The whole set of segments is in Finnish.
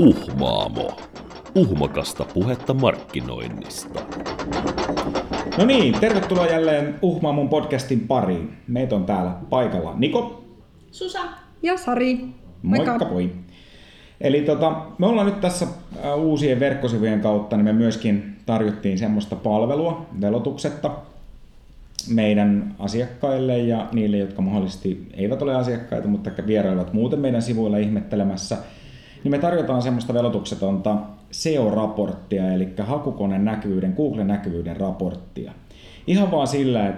Uhmaamo. Uhmakasta puhetta markkinoinnista. No niin, tervetuloa jälleen Uhmaamon podcastin pariin. Meitä on täällä paikalla Niko, Susa ja Sari. Moikka moi. Eli me ollaan nyt tässä uusien verkkosivujen kautta, niin me myöskin tarjottiin semmoista palvelua velotuksetta meidän asiakkaille ja niille, jotka mahdollisesti eivät ole asiakkaita, mutta vierailevat muuten meidän sivuilla ihmettelemässä. Niin me tarjotaan semmoista velotuksetonta SEO-raporttia, eli hakukoneen näkyvyyden, Googlen näkyvyyden raporttia. Ihan vaan sillä,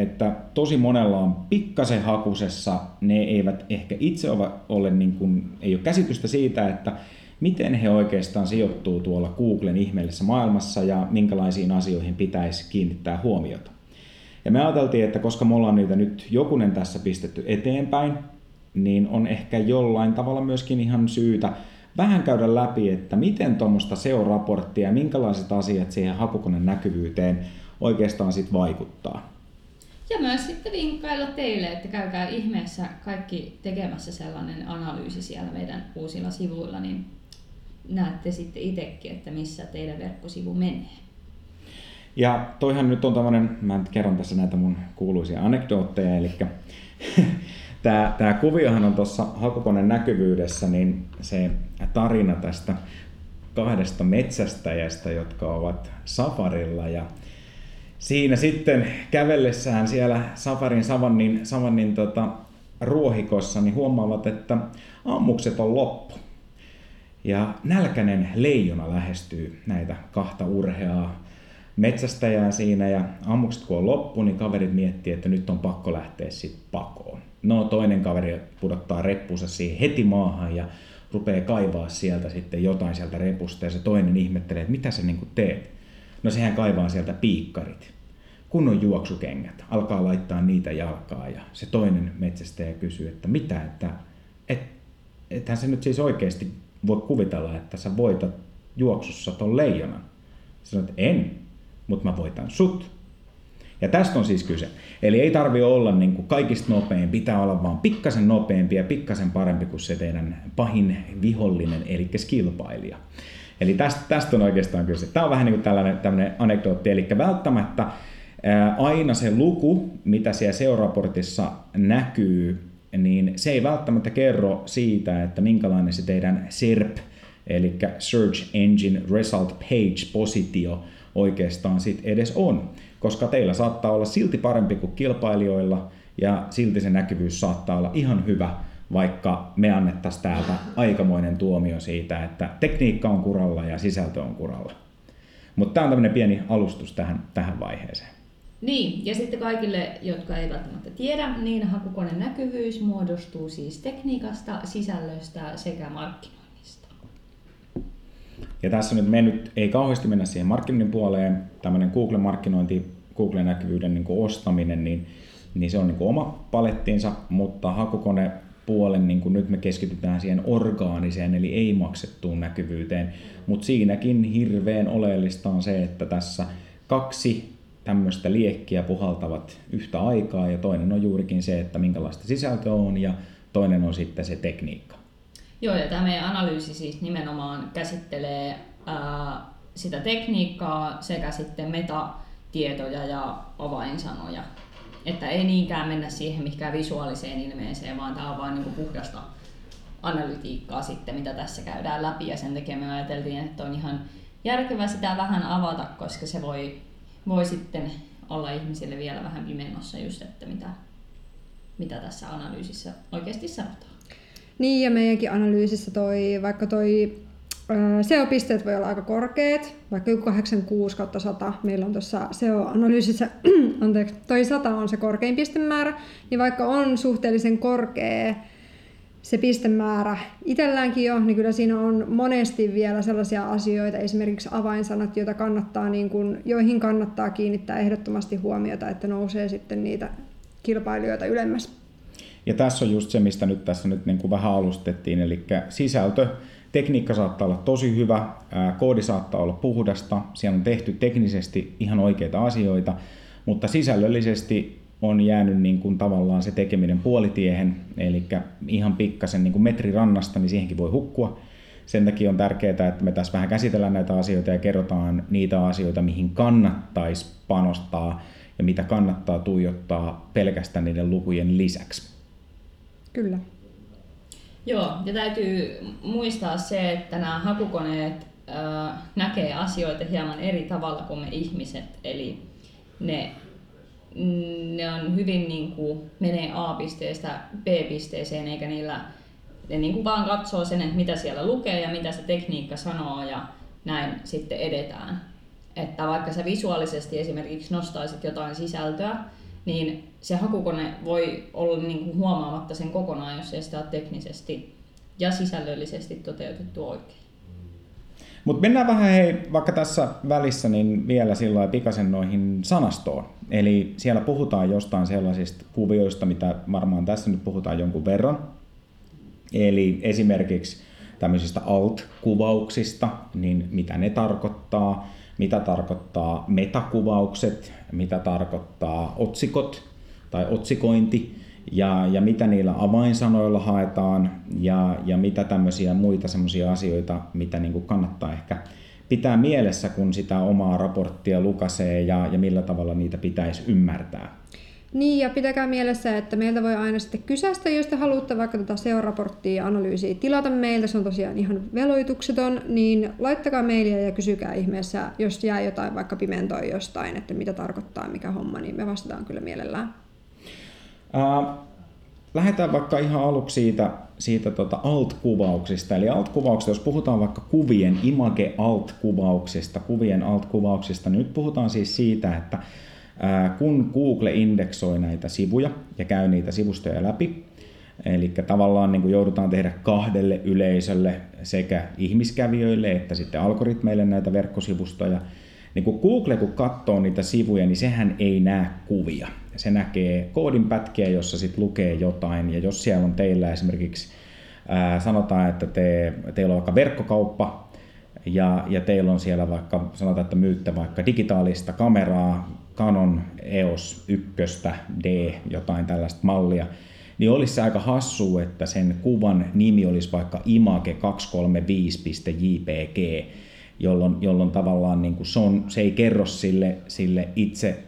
että tosi monella on pikkasen hakusessa, ne eivät ehkä itse ole niin kuin, ei ole käsitystä siitä, että miten he oikeastaan sijoittuu tuolla Googlen ihmeellisessä maailmassa ja minkälaisiin asioihin pitäisi kiinnittää huomiota. Ja me ajateltiin, että koska me ollaan niitä nyt jokunen tässä pistetty eteenpäin, niin on ehkä jollain tavalla myöskin ihan syytä vähän käydä läpi, että miten tuommoista SEO-raporttia ja minkälaiset asiat siihen hakukoneen näkyvyyteen oikeastaan sit vaikuttaa. Ja myös sitten vinkkailla teille, että käykää ihmeessä kaikki tekemässä sellainen analyysi siellä meidän uusilla sivuilla, niin näette sitten itsekin, että missä teidän verkkosivu menee. Ja toihan nyt on tämmöinen, mä nyt kerron tässä näitä mun kuuluisia anekdootteja, eli tämä kuviohan on tuossa hakukoneen näkyvyydessä, niin se tarina tästä kahdesta metsästäjästä, jotka ovat safarilla. Ja siinä sitten kävellessään siellä safarin savannin ruohikossa niin huomaavat, että ammukset on loppu. Ja nälkäinen leijona lähestyy näitä kahta urheaa metsästäjää siinä, ja ammukset kun on loppu, niin kaverit miettii, että nyt on pakko lähteä sitten pakoon. No, toinen kaveri pudottaa reppunsa siihen heti maahan ja rupeaa kaivaa sieltä sitten jotain sieltä repusta, ja se toinen ihmettelee, että mitä sä niin kuin teet. No, sehän kaivaa sieltä piikkarit, kunnon juoksukengät, alkaa laittaa niitä jalkaa, ja se toinen metsästäjä kysyy, että mitä, että ethän se nyt siis oikeasti voi kuvitella, että sä voitat juoksussa ton leijonan. Sanoi, että en, mutta mä voitan sut. Ja tästä on siis kyse. Eli ei tarvitse olla niin kuin kaikista nopein, pitää olla vaan pikkasen nopeampi ja pikkasen parempi kuin se teidän pahin vihollinen, eli kilpailija. Eli tästä on oikeastaan kyse. Tämä on vähän niin kuin tämmöinen anekdootti, eli välttämättä aina se luku, mitä siellä SEO-raportissa näkyy, niin se ei välttämättä kerro siitä, että minkälainen se teidän SERP, eli Search Engine Result Page-positio oikeastaan sit edes on, koska teillä saattaa olla silti parempi kuin kilpailijoilla ja silti se näkyvyys saattaa olla ihan hyvä, vaikka me annettaisiin täältä aikamoinen tuomio siitä, että tekniikka on kuralla ja sisältö on kuralla. Mutta tämä on tämmöinen pieni alustus tähän vaiheeseen. Niin, ja sitten kaikille, jotka ei välttämättä tiedä, niin hakukoneen näkyvyys muodostuu siis tekniikasta, sisällöstä sekä markkinoinnista. Ja tässä nyt me nyt ei kauheasti mennä siihen markkinoinnin puoleen. Tämmöinen Google-markkinointi, Google-näkyvyyden niin kuin ostaminen, niin se on niin kuin oma palettiinsa, mutta hakukone puolen, niin kuin nyt me keskitytään siihen orgaaniseen, eli ei maksettuun näkyvyyteen, mutta siinäkin hirveän oleellista on se, että tässä kaksi tämmöistä liekkiä puhaltavat yhtä aikaa, ja toinen on juurikin se, että minkälaista sisältöä on, ja toinen on sitten se tekniikka. Joo, ja tämä meidän analyysi siis nimenomaan käsittelee sitä tekniikkaa sekä sitten metatietoja ja avainsanoja. Että ei niinkään mennä siihen mihinkään visuaaliseen ilmeeseen, vaan tämä on vaan niinku puhdasta analytiikkaa sitten, mitä tässä käydään läpi. Ja sen takia me ajateltiin, että on ihan järkevää sitä vähän avata, koska se voi sitten olla ihmisille vielä vähän pimennossa just, että mitä tässä analyysissä oikeasti sanotaan. Niin, ja meidänkin analyysissä vaikka SEO-pisteet voi olla aika korkeat, vaikka 86/100, meillä on tuossa SEO-analyysissä, toi 100 on se korkein pistemäärä, niin vaikka on suhteellisen korkea se pistemäärä itselläänkin jo, niin kyllä siinä on monesti vielä sellaisia asioita, esimerkiksi avainsanat, joita joihin kannattaa kiinnittää ehdottomasti huomiota, että nousee sitten niitä kilpailijoita ylemmäs. Ja tässä on just se, mistä nyt tässä nyt niin kuin vähän alustettiin, eli sisältö. Tekniikka saattaa olla tosi hyvä, koodi saattaa olla puhdasta, siellä on tehty teknisesti ihan oikeita asioita, mutta sisällöllisesti on jäänyt niin kuin tavallaan se tekeminen puolitiehen, eli ihan pikkasen niin kuin metrirannasta, niin siihenkin voi hukkua. sen takia on tärkeää, että me tässä vähän käsitellään näitä asioita ja kerrotaan niitä asioita, mihin kannattaisi panostaa ja mitä kannattaa tuijottaa pelkästään niiden lukujen lisäksi. Kyllä. Joo, ja täytyy muistaa se, että nämä hakukoneet näkee asioita hieman eri tavalla kuin me ihmiset, eli ne on hyvin niin kuin menee A-pisteestä B-pisteeseen, eikä niillä ne niin kuin vaan katsoo sen, että mitä siellä lukee ja mitä se tekniikka sanoo ja näin sitten edetään. Että vaikka sä visuaalisesti esimerkiksi nostaisit jotain sisältöä, niin se hakukone voi olla niin kuin huomaamatta sen kokonaan, jos ei sitä ole teknisesti ja sisällöllisesti toteutettu oikein. Mutta mennään vähän vaikka tässä välissä niin vielä sillä pikasen noihin sanastoon. Eli siellä puhutaan jostain sellaisista kuvioista, mitä varmaan tässä nyt puhutaan jonkun verran. Eli esimerkiksi tämmöisistä alt-kuvauksista, niin mitä ne tarkoittaa, mitä tarkoittaa metakuvaukset, mitä tarkoittaa otsikot tai otsikointi ja mitä niillä avainsanoilla haetaan ja mitä tämmöisiä muita semmoisia asioita, mitä niin kuin kannattaa ehkä pitää mielessä, kun sitä omaa raporttia lukasee ja millä tavalla niitä pitäisi ymmärtää. Niin, ja pitäkää mielessä, että meiltä voi aina sitten kysästä, jos te haluatte vaikka tätä SEO-raporttia ja analyysiä tilata meiltä, se on tosiaan ihan veloitukseton, niin laittakaa mailia ja kysykää ihmeessä, jos jää jotain vaikka pimentoi jostain, että mitä tarkoittaa mikä homma, niin me vastataan kyllä mielellään. Lähdetään vaikka ihan aluksi siitä alt-kuvauksista. Eli alt-kuvauksista, jos puhutaan vaikka kuvien image-alt-kuvauksista, niin nyt puhutaan siis siitä, että kun Google indeksoi näitä sivuja ja käy niitä sivustoja läpi, eli tavallaan niin kuin joudutaan tehdä kahdelle yleisölle sekä ihmiskävijöille että sitten algoritmeille näitä verkkosivustoja, niin kun Google kun katsoo niitä sivuja, niin sehän ei näe kuvia. Se näkee koodinpätkiä, jossa sitten lukee jotain, ja jos siellä on teillä esimerkiksi, sanotaan, että teillä on vaikka verkkokauppa, ja teillä on siellä vaikka, sanotaan, että myytte vaikka digitaalista kameraa, Canon EOS 1 D, jotain tällaista mallia, niin olisi se aika hassua, että sen kuvan nimi olisi vaikka image235.jpg, jolloin tavallaan niin kuin se ei kerro sille itse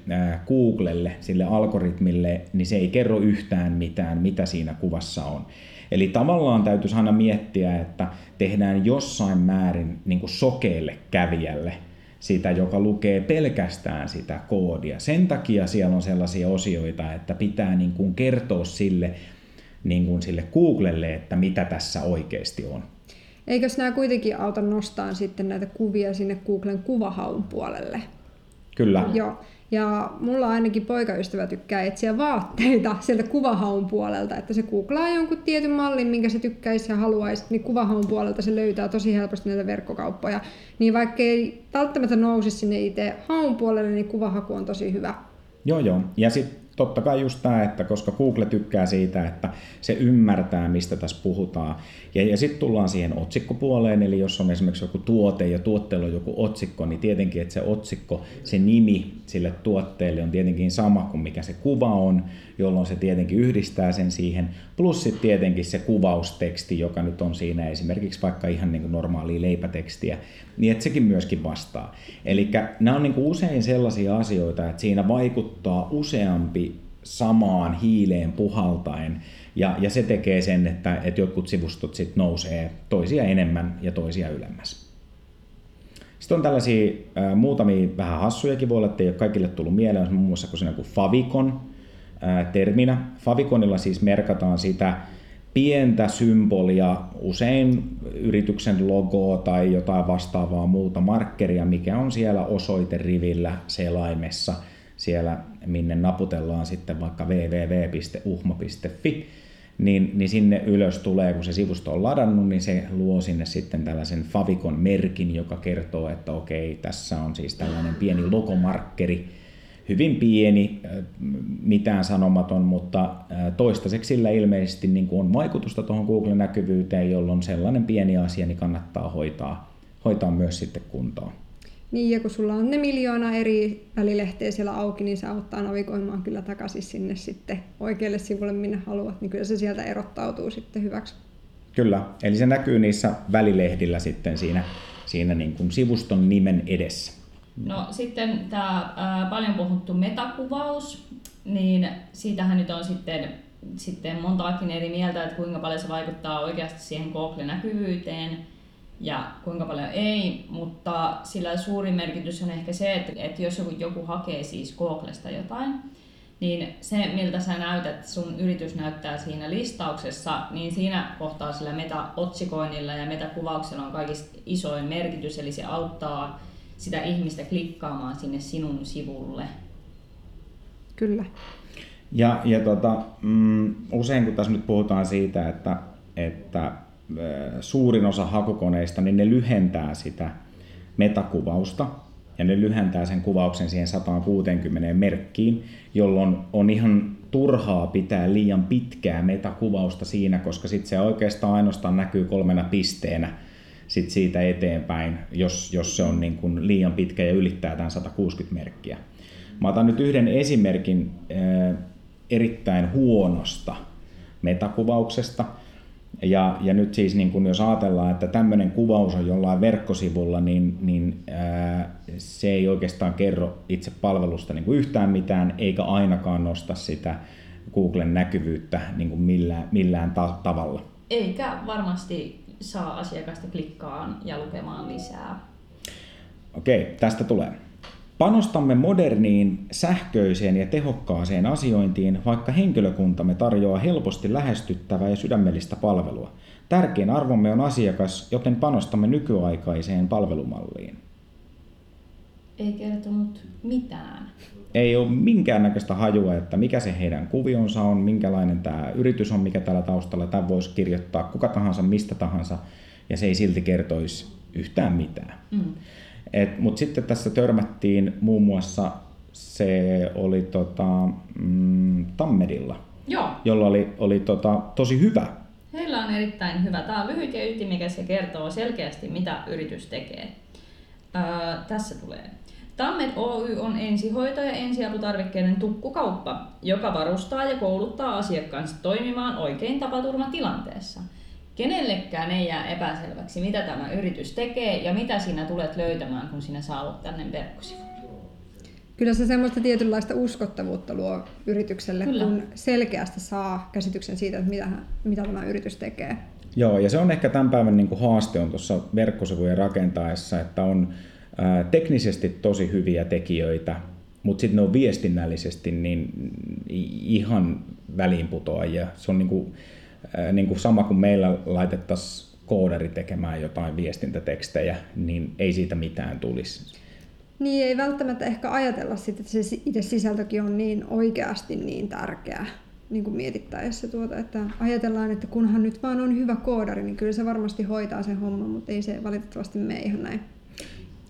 Googlelle, sille algoritmille, niin se ei kerro yhtään mitään, mitä siinä kuvassa on. Eli tavallaan täytyisi aina miettiä, että tehdään jossain määrin niin kuin sokeille kävijälle sitä, joka lukee pelkästään sitä koodia. Sen takia siellä on sellaisia osioita, että pitää niin kuin kertoa sille Googlelle, että mitä tässä oikeasti on. Eikös nämä kuitenkin auta nostaa sitten näitä kuvia sinne Googlen kuvahaun puolelle? Kyllä. Joo. Ja mulla ainakin poikaystävä tykkää etsiä vaatteita sieltä kuvahaun puolelta, että se googlaa jonkun tietyn mallin, minkä se tykkäisi ja haluaisi, niin kuvahaun puolelta se löytää tosi helposti näitä verkkokauppoja. Niin vaikka ei välttämättä nousisi sinne itse haun puolelle, niin kuvahaku on tosi hyvä. Joo. Ja sitten totta kai just tämä, että koska Google tykkää siitä, että se ymmärtää, mistä tässä puhutaan. Ja sitten tullaan siihen otsikkopuoleen, eli jos on esimerkiksi joku tuote ja tuotteella on joku otsikko, niin tietenkin, että se otsikko, se nimi sille tuotteelle on tietenkin sama kuin mikä se kuva on, jolloin se tietenkin yhdistää sen siihen. Plus sitten tietenkin se kuvausteksti, joka nyt on siinä esimerkiksi vaikka ihan niin kuin normaalia leipätekstiä, niin että sekin myöskin vastaa. Eli nämä on niin kuin usein sellaisia asioita, että siinä vaikuttaa useampi samaan hiileen puhaltaen, ja se tekee sen, että jotkut sivustot sit nousee toisia enemmän ja toisia ylemmäs. Sitten on tällaisia muutamia vähän hassujakin, voi olla, ettei ole kaikille tullut mieleen, muun muassa kuin favicon terminä. Faviconilla siis merkataan sitä pientä symbolia, usein yrityksen logoa tai jotain vastaavaa muuta markkeria, mikä on siellä osoiterivillä selaimessa, siellä minne naputellaan sitten vaikka www.uhma.fi, niin sinne ylös tulee, kun se sivusto on ladannut, niin se luo sinne sitten tällaisen favicon merkin, joka kertoo, että okei, tässä on siis tällainen pieni logomarkkeri, hyvin pieni, mitään sanomaton, mutta toistaiseksi sillä ilmeisesti niin kuin on vaikutusta tuohon Google-näkyvyyteen, jolloin sellainen pieni asia niin kannattaa hoitaa myös sitten kuntoon. Niin, ja kun sulla on ne 1 miljoonaa eri välilehteä siellä auki, niin se auttaa navigoimaan kyllä takaisin sinne sitten oikealle sivulle, minne haluat, niin kyllä se sieltä erottautuu sitten hyväksi. Kyllä, eli se näkyy niissä välilehdillä sitten siinä niin kuin sivuston nimen edessä. No sitten tämä paljon puhuttu metakuvaus, niin siitähän nyt on sitten montaakin eri mieltä, että kuinka paljon se vaikuttaa oikeasti siihen Google-näkyvyyteen ja kuinka paljon ei, mutta sillä suuri merkitys on ehkä se, että jos joku hakee siis Googlesta jotain, niin se miltä sä näytät, sun yritys näyttää siinä listauksessa, niin siinä kohtaa sillä meta-otsikoinnilla ja metakuvauksella on kaikista isoin merkitys, eli se auttaa sitä ihmistä klikkaamaan sinne sinun sivulle. Kyllä. Ja usein kun tässä nyt puhutaan siitä, että suurin osa hakukoneista, niin ne lyhentää sitä metakuvausta ja ne lyhentää sen kuvauksen siihen 160 merkkiin, jolloin on ihan turhaa pitää liian pitkää metakuvausta siinä, koska sitten se oikeastaan ainoastaan näkyy 3 pisteenä sit siitä eteenpäin, jos se on niin kuin liian pitkä ja ylittää tämän 160 merkkiä. Mä otan nyt yhden esimerkin erittäin huonosta metakuvauksesta. Ja nyt siis niin kun jos ajatellaan, että tämmöinen kuvaus on jollain verkkosivulla, niin se ei oikeastaan kerro itse palvelusta niin kuin yhtään mitään, eikä ainakaan nosta sitä Googlen näkyvyyttä niin kuin millään tavalla. Eikä varmasti saa asiakasta klikkaan ja lukemaan lisää. Okei, tästä tulee. Panostamme moderniin, sähköiseen ja tehokkaaseen asiointiin, vaikka henkilökuntamme tarjoaa helposti lähestyttävää ja sydämellistä palvelua. Tärkein arvomme on asiakas, joten panostamme nykyaikaiseen palvelumalliin. Ei kertonut mitään. Ei ole minkäännäköistä hajua, että mikä se heidän kuvionsa on, minkälainen tämä yritys on, mikä täällä taustalla. Tämä voisi kirjoittaa kuka tahansa, mistä tahansa, ja se ei silti kertoisi yhtään mitään. Mm. Mutta sitten tässä törmättiin muun muassa, se oli Tamedilla, joo, jolla oli tosi hyvä. Heillä on erittäin hyvä. Tämä on lyhyt ja ytimikäs ja kertoo selkeästi, mitä yritys tekee. Tässä tulee. Tamed Oy on ensihoito- ja ensiaputarvikkeiden tukkukauppa, joka varustaa ja kouluttaa asiakkaansa toimimaan oikein tapaturmatilanteessa. Kenellekään ei jää epäselväksi, mitä tämä yritys tekee ja mitä sinä tulet löytämään, kun sinä saavut tänne verkkosivuun. Kyllä se semmoista tietynlaista uskottavuutta luo yritykselle, kyllä, kun selkeästi saa käsityksen siitä, että mitä tämä yritys tekee. Joo, ja se on ehkä tämän päivän niin kuin haaste on tuossa verkkosivujen rakentaessa, että on teknisesti tosi hyviä tekijöitä, mutta sitten ne on viestinnällisesti niin ihan väliinputoajia. Se on niin kuin sama kuin meillä laitettaisiin koodari tekemään jotain viestintätekstejä, niin ei siitä mitään tulisi. Niin, ei välttämättä ehkä ajatella sitä, että se itse sisältökin on niin oikeasti niin tärkeää niin kuin mietittäessä. Että ajatellaan, että kunhan nyt vaan on hyvä koodari, niin kyllä se varmasti hoitaa sen homman, mutta ei se valitettavasti mene ihan näin.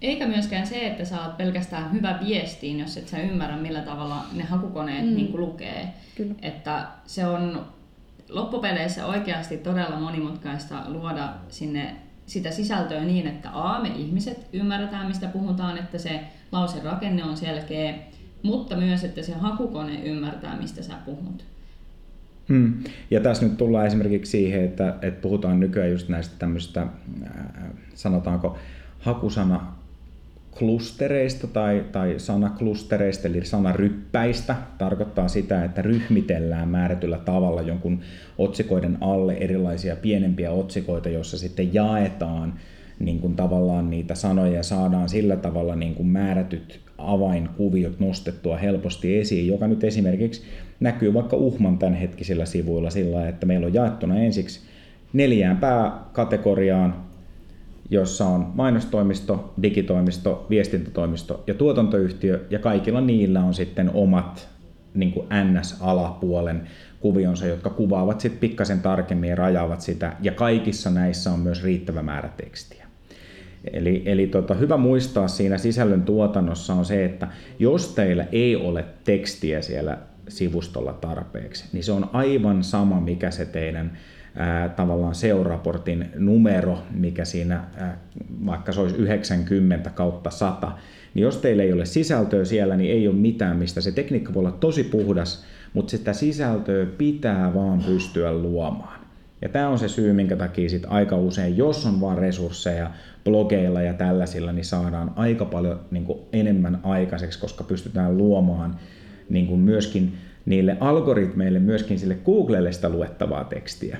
Eikä myöskään se, että sä oot pelkästään hyvä viestiin, jos et sä ymmärrä, millä tavalla ne hakukoneet niin kuin lukee. Kyllä. Että se on loppupeleissä oikeasti todella monimutkaista luoda sinne sitä sisältöä niin, että me ihmiset ymmärretään, mistä puhutaan, että se lauserakenne on selkeä, mutta myös, että se hakukone ymmärtää, mistä sä puhut. Ja tässä nyt tullaan esimerkiksi siihen, että puhutaan nykyään just näistä tämmöisistä, sanotaanko hakusana-klustereista tai sanaklustereista, eli sanaryppäistä, tarkoittaa sitä, että ryhmitellään määrätyllä tavalla jonkun otsikoiden alle erilaisia pienempiä otsikoita, joissa sitten jaetaan niin kuin tavallaan niitä sanoja ja saadaan sillä tavalla niin kuin määrätyt avainkuviot nostettua helposti esiin, joka nyt esimerkiksi näkyy vaikka Uhman tämänhetkisillä sivuilla sillä tavalla, että meillä on jaettuna ensiksi 4 pääkategoriaan, jossa on mainostoimisto, digitoimisto, viestintätoimisto ja tuotantoyhtiö, ja kaikilla niillä on sitten omat niin kuin NS-alapuolen kuvionsa, jotka kuvaavat sitten pikkasen tarkemmin ja rajaavat sitä, ja kaikissa näissä on myös riittävä määrä tekstiä. Eli hyvä muistaa siinä sisällön tuotannossa on se, että jos teillä ei ole tekstiä siellä sivustolla tarpeeksi, niin se on aivan sama, mikä se teidän tavallaan SEO-raportin numero, mikä siinä, vaikka se olisi 90/100, niin jos teillä ei ole sisältöä siellä, niin ei ole mitään, mistä se tekniikka voi olla tosi puhdas, mutta sitä sisältöä pitää vaan pystyä luomaan. Ja tämä on se syy, minkä takia sit aika usein, jos on vaan resursseja blogeilla ja tällaisilla, niin saadaan aika paljon niin kuin enemmän aikaiseksi, koska pystytään luomaan niin kuin myöskin niille algoritmeille, myöskin sille Googlelle sitä luettavaa tekstiä.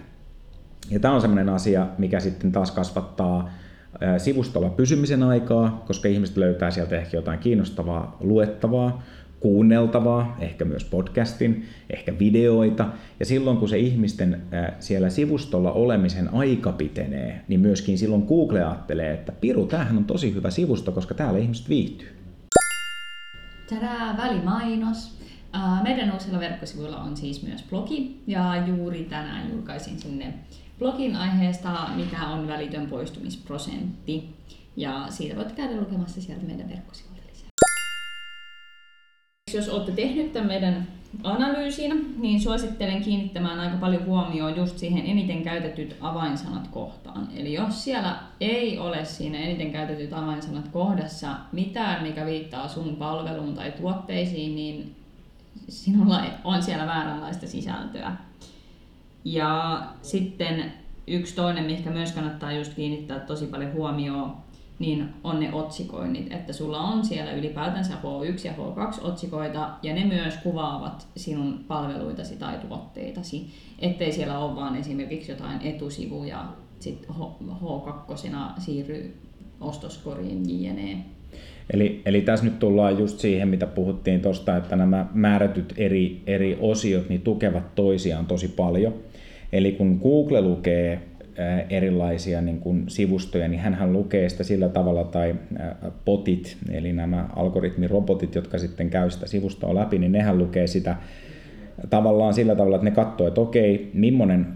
Ja tämä on sellainen asia, mikä sitten taas kasvattaa sivustolla pysymisen aikaa, koska ihmiset löytää sieltä ehkä jotain kiinnostavaa, luettavaa, kuunneltavaa, ehkä myös podcastin, ehkä videoita. Ja silloin kun se ihmisten siellä sivustolla olemisen aika pitenee, niin myöskin silloin Google ajattelee, että piru, tämähän on tosi hyvä sivusto, koska täällä ihmiset viihtyy. Tadaa, välimainos. Meidän uusilla verkkosivuilla on siis myös blogi, ja juuri tänään julkaisin sinne blogin aiheesta, mikä on välitön poistumisprosentti. Ja siitä voit käydä lukemassa sieltä meidän verkkosivuilta lisää. Jos olette tehnyt tämän meidän analyysin, niin suosittelen kiinnittämään aika paljon huomioon just siihen eniten käytetyt avainsanat kohtaan. Eli jos siellä ei ole siinä eniten käytetyt avainsanat kohdassa mitään, mikä viittaa sun palveluun tai tuotteisiin, niin sinulla on siellä vääränlaista sisältöä. Ja sitten yksi toinen, mihin myös kannattaa just kiinnittää tosi paljon huomioon, niin on ne otsikoinnit, että sulla on siellä ylipäätänsä H1 ja H2 otsikoita, ja ne myös kuvaavat sinun palveluitasi tai tuotteitasi, ettei siellä ole vaan esimerkiksi jotain etusivuja, sit H2:na siirry ostoskoriin jne. Eli tässä nyt tullaan just siihen, mitä puhuttiin tuosta, että nämä määrätyt eri osiot niin tukevat toisiaan tosi paljon. Eli kun Google lukee erilaisia niin kuin sivustoja, niin hänhän lukee sitä sillä tavalla, tai botit, eli nämä algoritmirobotit, jotka sitten käy sitä sivustoa läpi, niin nehän lukee sitä tavallaan sillä tavalla, että ne katsoo, että okei, millainen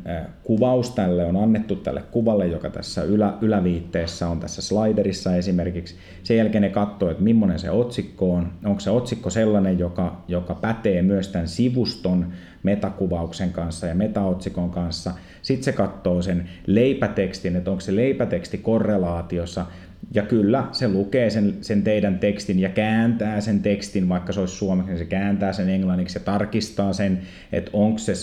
kuvaus tälle on annettu tälle kuvalle, joka tässä yläviitteessä on tässä sliderissa esimerkiksi. Sen jälkeen ne katsoo, että millainen se otsikko on. Onko se otsikko sellainen, joka pätee myös tämän sivuston metakuvauksen kanssa ja metaotsikon kanssa. Sitten se katsoo sen leipätekstin, että onko se leipäteksti korrelaatiossa. Ja kyllä, se lukee sen teidän tekstin ja kääntää sen tekstin, vaikka se olisi suomeksi, niin se kääntää sen englanniksi ja tarkistaa sen, että onko se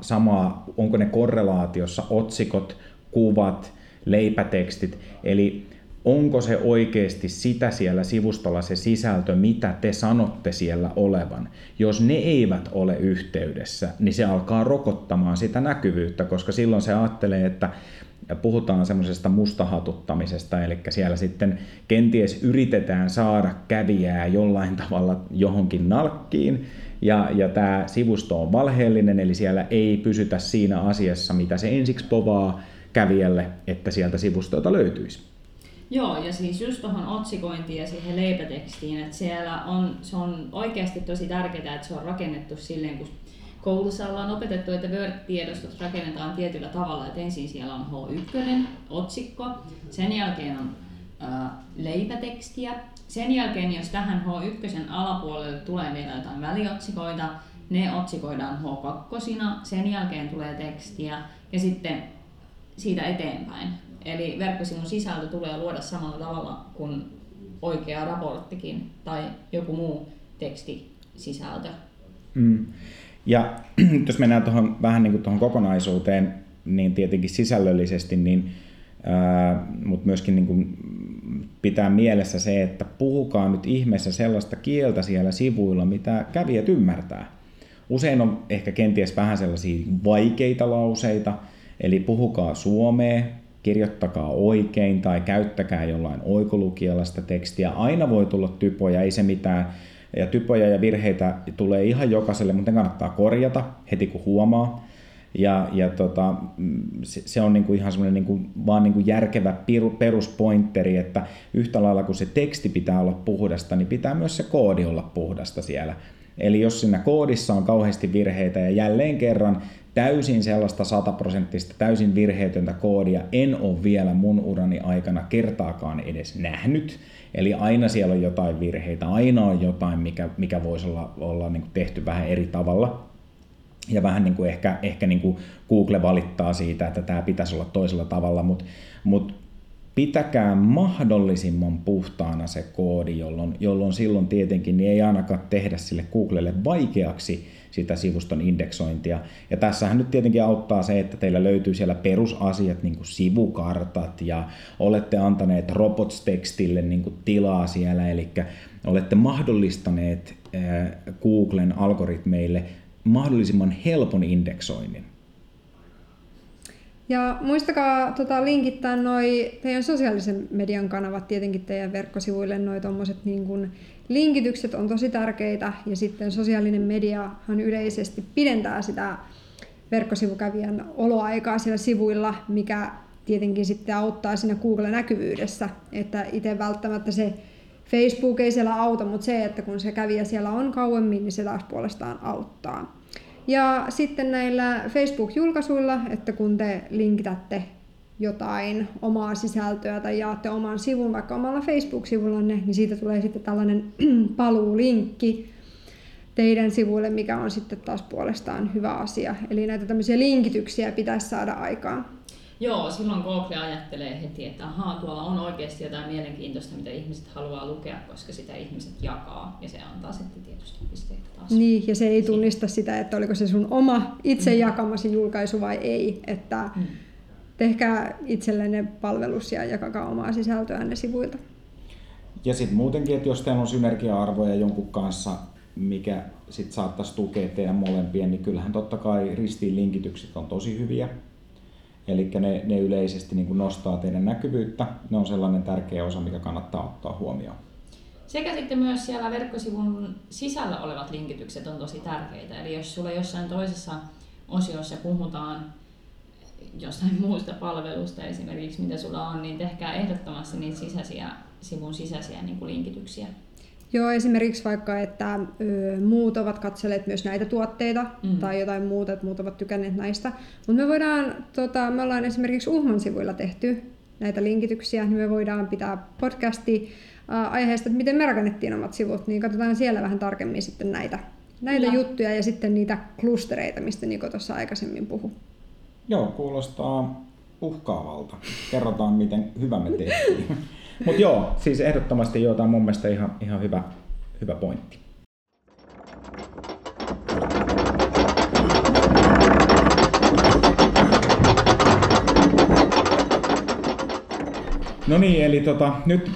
samaa, onko ne korrelaatiossa otsikot, kuvat, leipätekstit, eli onko se oikeasti sitä siellä sivustolla se sisältö, mitä te sanotte siellä olevan. Jos ne eivät ole yhteydessä, niin se alkaa rokottamaan sitä näkyvyyttä, koska silloin se ajattelee, että puhutaan semmoisesta mustahatuttamisesta, eli siellä sitten kenties yritetään saada kävijää jollain tavalla johonkin nalkkiin, ja tämä sivusto on valheellinen, eli siellä ei pysytä siinä asiassa, mitä se ensiksi povaa kävijälle, että sieltä sivustolta löytyisi. Joo, ja siis just tuohon otsikointiin ja siihen leipätekstiin, että siellä se on oikeasti tosi tärkeää, että se on rakennettu silleen, kun koulussa ollaan opetettu, että Word-tiedostot rakennetaan tietyllä tavalla, että ensin siellä on H1-otsikko, sen jälkeen on leipätekstiä, sen jälkeen jos tähän H1 alapuolelle tulee vielä jotain väliotsikoita, ne otsikoidaan H2, sen jälkeen tulee tekstiä ja sitten siitä eteenpäin. Eli verkkosivun sisältö tulee luoda samalla tavalla kuin oikea raporttikin tai joku muu tekstisisältö. Mm. Ja jos mennään tuohon vähän niin kuin tuohon kokonaisuuteen, niin tietenkin sisällöllisesti, niin, mutta myöskin niin kuin pitää mielessä se, että puhukaa nyt ihmeessä sellaista kieltä siellä sivuilla, mitä kävijät ymmärtää. Usein on ehkä kenties vähän sellaisia vaikeita lauseita, eli puhukaa suomea, kirjoittakaa oikein tai käyttäkää jollain oikolukijalla sitä tekstiä. Aina voi tulla typoja, ei se mitään. Ja typoja ja virheitä tulee ihan jokaiselle, mutta ne kannattaa korjata heti kun huomaa. Ja se on niinku ihan semmoinen niinku, vaan niinku järkevä peruspointteri, että yhtä lailla kun se teksti pitää olla puhdasta, niin pitää myös se koodi olla puhdasta siellä. Eli jos siinä koodissa on kauheasti virheitä ja jälleen kerran täysin sellaista 100%, täysin virheetöntä koodia en ole vielä mun urani aikana kertaakaan edes nähnyt. Eli aina siellä on jotain virheitä, aina on jotain, mikä voisi olla niin kuin tehty vähän eri tavalla. Ja vähän niin kuin ehkä niin kuin Google valittaa siitä, että tämä pitäisi olla toisella tavalla, mutta pitäkää mahdollisimman puhtaana se koodi, jolloin silloin tietenkin niin ei ainakaan tehdä sille Googlelle vaikeaksi sitä sivuston indeksointia. Ja tässähän nyt tietenkin auttaa se, että teillä löytyy siellä perusasiat, niin kuin sivukartat, ja olette antaneet robots-tekstille niin kuin tilaa siellä, eli olette mahdollistaneet Googlen algoritmeille mahdollisimman helpon indeksoinnin. Ja muistakaa linkittää noi teidän sosiaalisen median kanavat tietenkin teidän verkkosivuille. Noi tommoset niin kun linkitykset on tosi tärkeitä, ja sitten sosiaalinen mediahan yleisesti pidentää sitä verkkosivukävijän oloaikaa siellä sivuilla, mikä tietenkin sitten auttaa siinä Google-näkyvyydessä. Että itse välttämättä se Facebook ei siellä auta, mutta se, että kun se kävijä siellä on kauemmin, niin se taas puolestaan auttaa. Ja sitten näillä Facebook-julkaisuilla, että kun te linkitätte jotain omaa sisältöä tai jaatte oman sivun vaikka omalla Facebook-sivullanne, niin siitä tulee sitten tällainen paluulinkki teidän sivuille, mikä on sitten taas puolestaan hyvä asia. Eli näitä tämmöisiä linkityksiä pitäisi saada aikaan. Joo, silloin Google ajattelee heti, että ahaa, tuolla on oikeasti jotain mielenkiintoista, mitä ihmiset haluaa lukea, koska sitä ihmiset jakaa, ja se antaa sitten tietysti pisteitä taas. Niin, ja se ei tunnista sitä, että oliko se sun oma itse jakamasi julkaisu vai ei, että tehkää itsellenne palvelus ja jakakaa omaa sisältöänne sivuilta. Ja sitten muutenkin, että jos teillä on synergia-arvoja jonkun kanssa, mikä sitten saattaisi tukea teidän molempien, niin kyllähän totta kai ristiinlinkitykset on tosi hyviä. Eli ne yleisesti niin kuin nostaa teidän näkyvyyttä. Ne on sellainen tärkeä osa, mikä kannattaa ottaa huomioon. Sekä sitten myös siellä verkkosivun sisällä olevat linkitykset on tosi tärkeitä. Eli jos sulla jossain toisessa osiossa puhutaan jostain muusta palvelusta esimerkiksi, mitä sulla on, niin tehkää ehdottomasti niitä sivun sisäisiä niin kuin linkityksiä. Joo, esimerkiksi vaikka, että muut ovat katselleet myös näitä tuotteita tai jotain muuta, että muut ovat tykänneet näistä. Mutta me ollaan esimerkiksi Uhman sivuilla tehty näitä linkityksiä, niin me voidaan pitää podcasti aiheesta, että miten me rakennettiin omat sivut, niin katsotaan siellä vähän tarkemmin sitten näitä juttuja ja sitten niitä klustereita, mistä Niko tuossa aikaisemmin puhui. Joo, kuulostaa uhkaavalta. Kerrotaan, miten hyvä me tehtiin. Mutta joo, siis ehdottomasti tämä on mun mielestä ihan hyvä pointti. No niin, eli nyt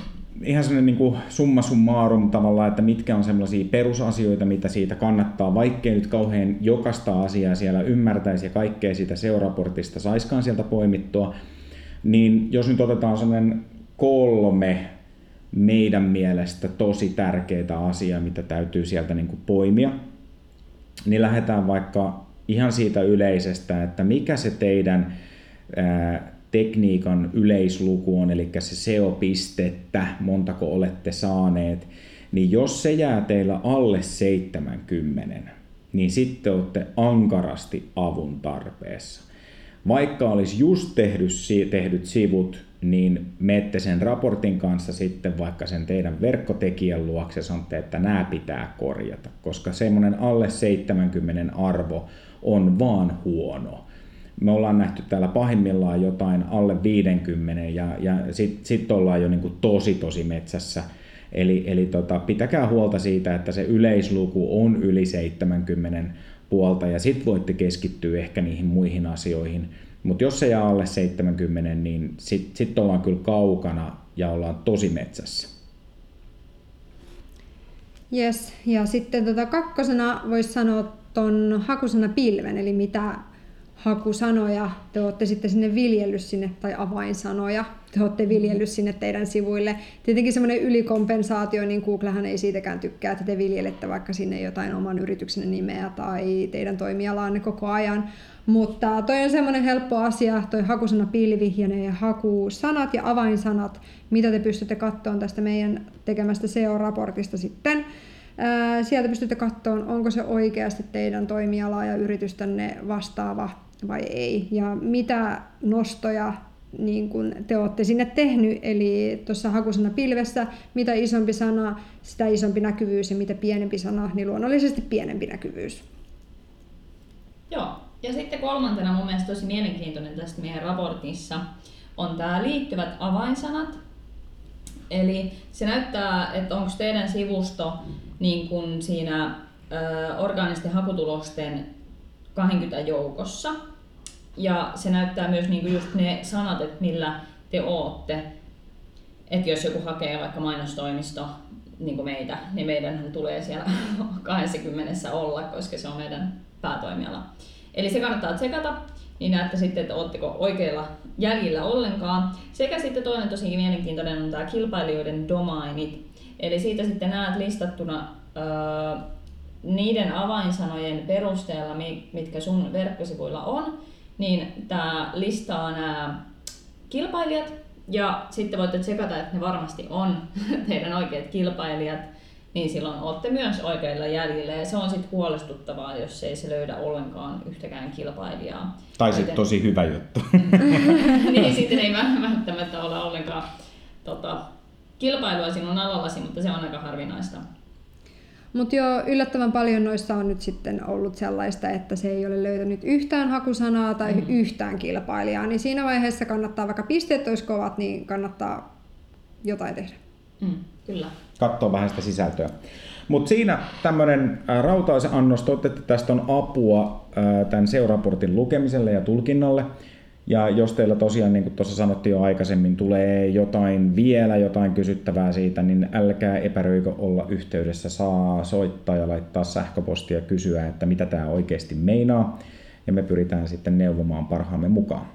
ihan sellainen niinku summa summarum tavallaan, että mitkä on sellaisia perusasioita, mitä siitä kannattaa, vaikkei nyt kauhean jokaista asiaa siellä ymmärtäisi ja kaikkea siitä SEO-raportista saiskaan sieltä poimittua, niin jos nyt otetaan sellainen 3 meidän mielestä tosi tärkeitä asiaa, mitä täytyy sieltä niin kuin poimia, niin lähdetään vaikka ihan siitä yleisestä, että mikä se teidän tekniikan yleisluku on, eli se SEO-pistettä, montako olette saaneet, niin jos se jää teillä alle 70, niin sitten olette ankarasti avun tarpeessa. Vaikka olisi just tehdyt sivut, niin menette sen raportin kanssa sitten vaikka sen teidän verkkotekijän luokse ja sanotte, että nämä pitää korjata, koska semmoinen alle 70 arvo on vaan huono. Me ollaan nähty täällä pahimmillaan jotain alle 50 ja sit ollaan jo niin kuin tosi metsässä. Eli pitäkää huolta siitä, että se yleisluku on yli 70 puolta ja sit voitte keskittyä ehkä niihin muihin asioihin. Mutta jos se jää alle 70, niin sit ollaan kyllä kaukana ja ollaan tosi metsässä. Yes, ja sitten 2. voisi sanoa ton hakusanapilven, eli mitä hakusanoja te olette sitten sinne viljellyt sinne, tai avainsanoja te olette viljellyt sinne teidän sivuille. Tietenkin semmoinen ylikompensaatio, niin Googlehan ei siitäkään tykkää, että te viljelette vaikka sinne jotain oman yrityksen nimeä tai teidän toimialaanne koko ajan. Mutta toi on semmoinen helppo asia, toi hakusanapilvi ja ne hakusanat ja avainsanat, mitä te pystytte katsomaan tästä meidän tekemästä SEO-raportista sitten. Sieltä pystytte katsomaan, onko se oikeasti teidän toimialaa ja yritystänne vastaava vai ei. Ja mitä nostoja niin kun te olette sinne tehnyt, eli tuossa hakusanapilvessä, mitä isompi sana, sitä isompi näkyvyys, ja mitä pienempi sana, niin luonnollisesti pienempi näkyvyys. Joo. Ja sitten 3. mun mielestä tosi mielenkiintoinen tästä meidän raportissa on tämä liittyvät avainsanat. Eli se näyttää, että onko teidän sivusto niin kun siinä orgaanisten hakutulosten 20 joukossa. Ja se näyttää myös niinku just ne sanat, että millä te ootte. Että jos joku hakee vaikka mainostoimisto niin kuin meitä, niin meidänhän tulee siellä 20 olla, koska se on meidän päätoimiala. Eli se kannattaa tsekata, niin näette sitten, että ootteko oikeilla jäljillä ollenkaan. Sekä sitten toinen tosi mielenkiintoinen on tämä kilpailijoiden domainit. Eli siitä sitten näet listattuna niiden avainsanojen perusteella, mitkä sun verkkosivuilla on, niin tämä listaa nämä kilpailijat, ja sitten voitte tsekata, että ne varmasti on teidän oikeat kilpailijat, niin silloin olette myös oikeilla jäljillä, ja se on sitten huolestuttavaa, jos ei se löydä ollenkaan yhtäkään kilpailijaa. Tai sitten tosi hyvä juttu. Niin, sitten ei välttämättä olla ollenkaan kilpailua sinun alallasi, mutta se on aika harvinaista. Mutta joo, yllättävän paljon noissa on nyt sitten ollut sellaista, että se ei ole löytänyt yhtään hakusanaa tai yhtään kilpailijaa, niin siinä vaiheessa kannattaa, vaikka pisteet olisi kovat, niin kannattaa jotain tehdä. Kyllä. Katsoa vähän sitä sisältöä. Mutta siinä tämmöinen rautaisannos, totette, että tästä on apua tämän SEO-raportin lukemiselle ja tulkinnalle. Ja jos teillä tosiaan, niin kuin tuossa sanottiin jo aikaisemmin, tulee jotain kysyttävää siitä, niin älkää epäröikö olla yhteydessä, saa soittaa ja laittaa sähköpostia ja kysyä, että mitä tämä oikeasti meinaa. Ja me pyritään sitten neuvomaan parhaamme mukaan.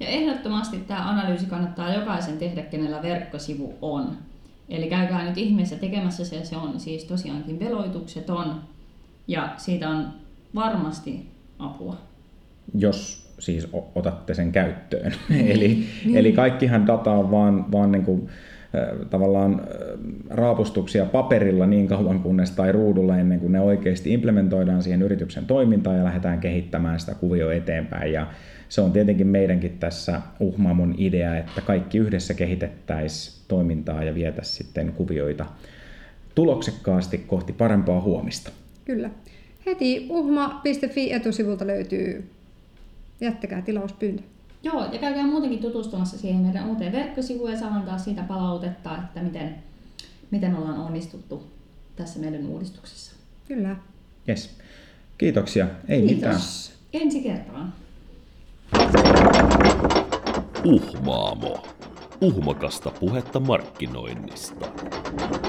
Ja ehdottomasti tämä analyysi kannattaa jokaisen tehdä, kenellä verkkosivu on. Eli käykää nyt ihmeessä tekemässä se, se on siis tosiaankin veloitukseton ja siitä on varmasti apua. Jos siis otatte sen käyttöön. Eli kaikkihan data on vaan niin kuin, tavallaan raapustuksia paperilla niin kauan kunnes tai ruudulla ennen kuin ne oikeasti implementoidaan siihen yrityksen toimintaan ja lähdetään kehittämään sitä kuvioa eteenpäin. Ja se on tietenkin meidänkin tässä Uhmaamon idea, että kaikki yhdessä kehitettäisiin toimintaa ja vietäisiin sitten kuvioita tuloksekkaasti kohti parempaa huomista. Kyllä. Heti uhma.fi-etusivulta löytyy. Jättäkää tilauspyyntö. Joo, ja käykää muutenkin tutustumassa siihen meidän uuteen verkkosivuun ja saadaan taas siitä palautetta, että miten ollaan onnistuttu tässä meidän uudistuksessa. Kyllä. Yes. Kiitoksia. Kiitos. Mitään. Ensi kertaan. Uhmaamo. Uhmakasta puhetta markkinoinnista.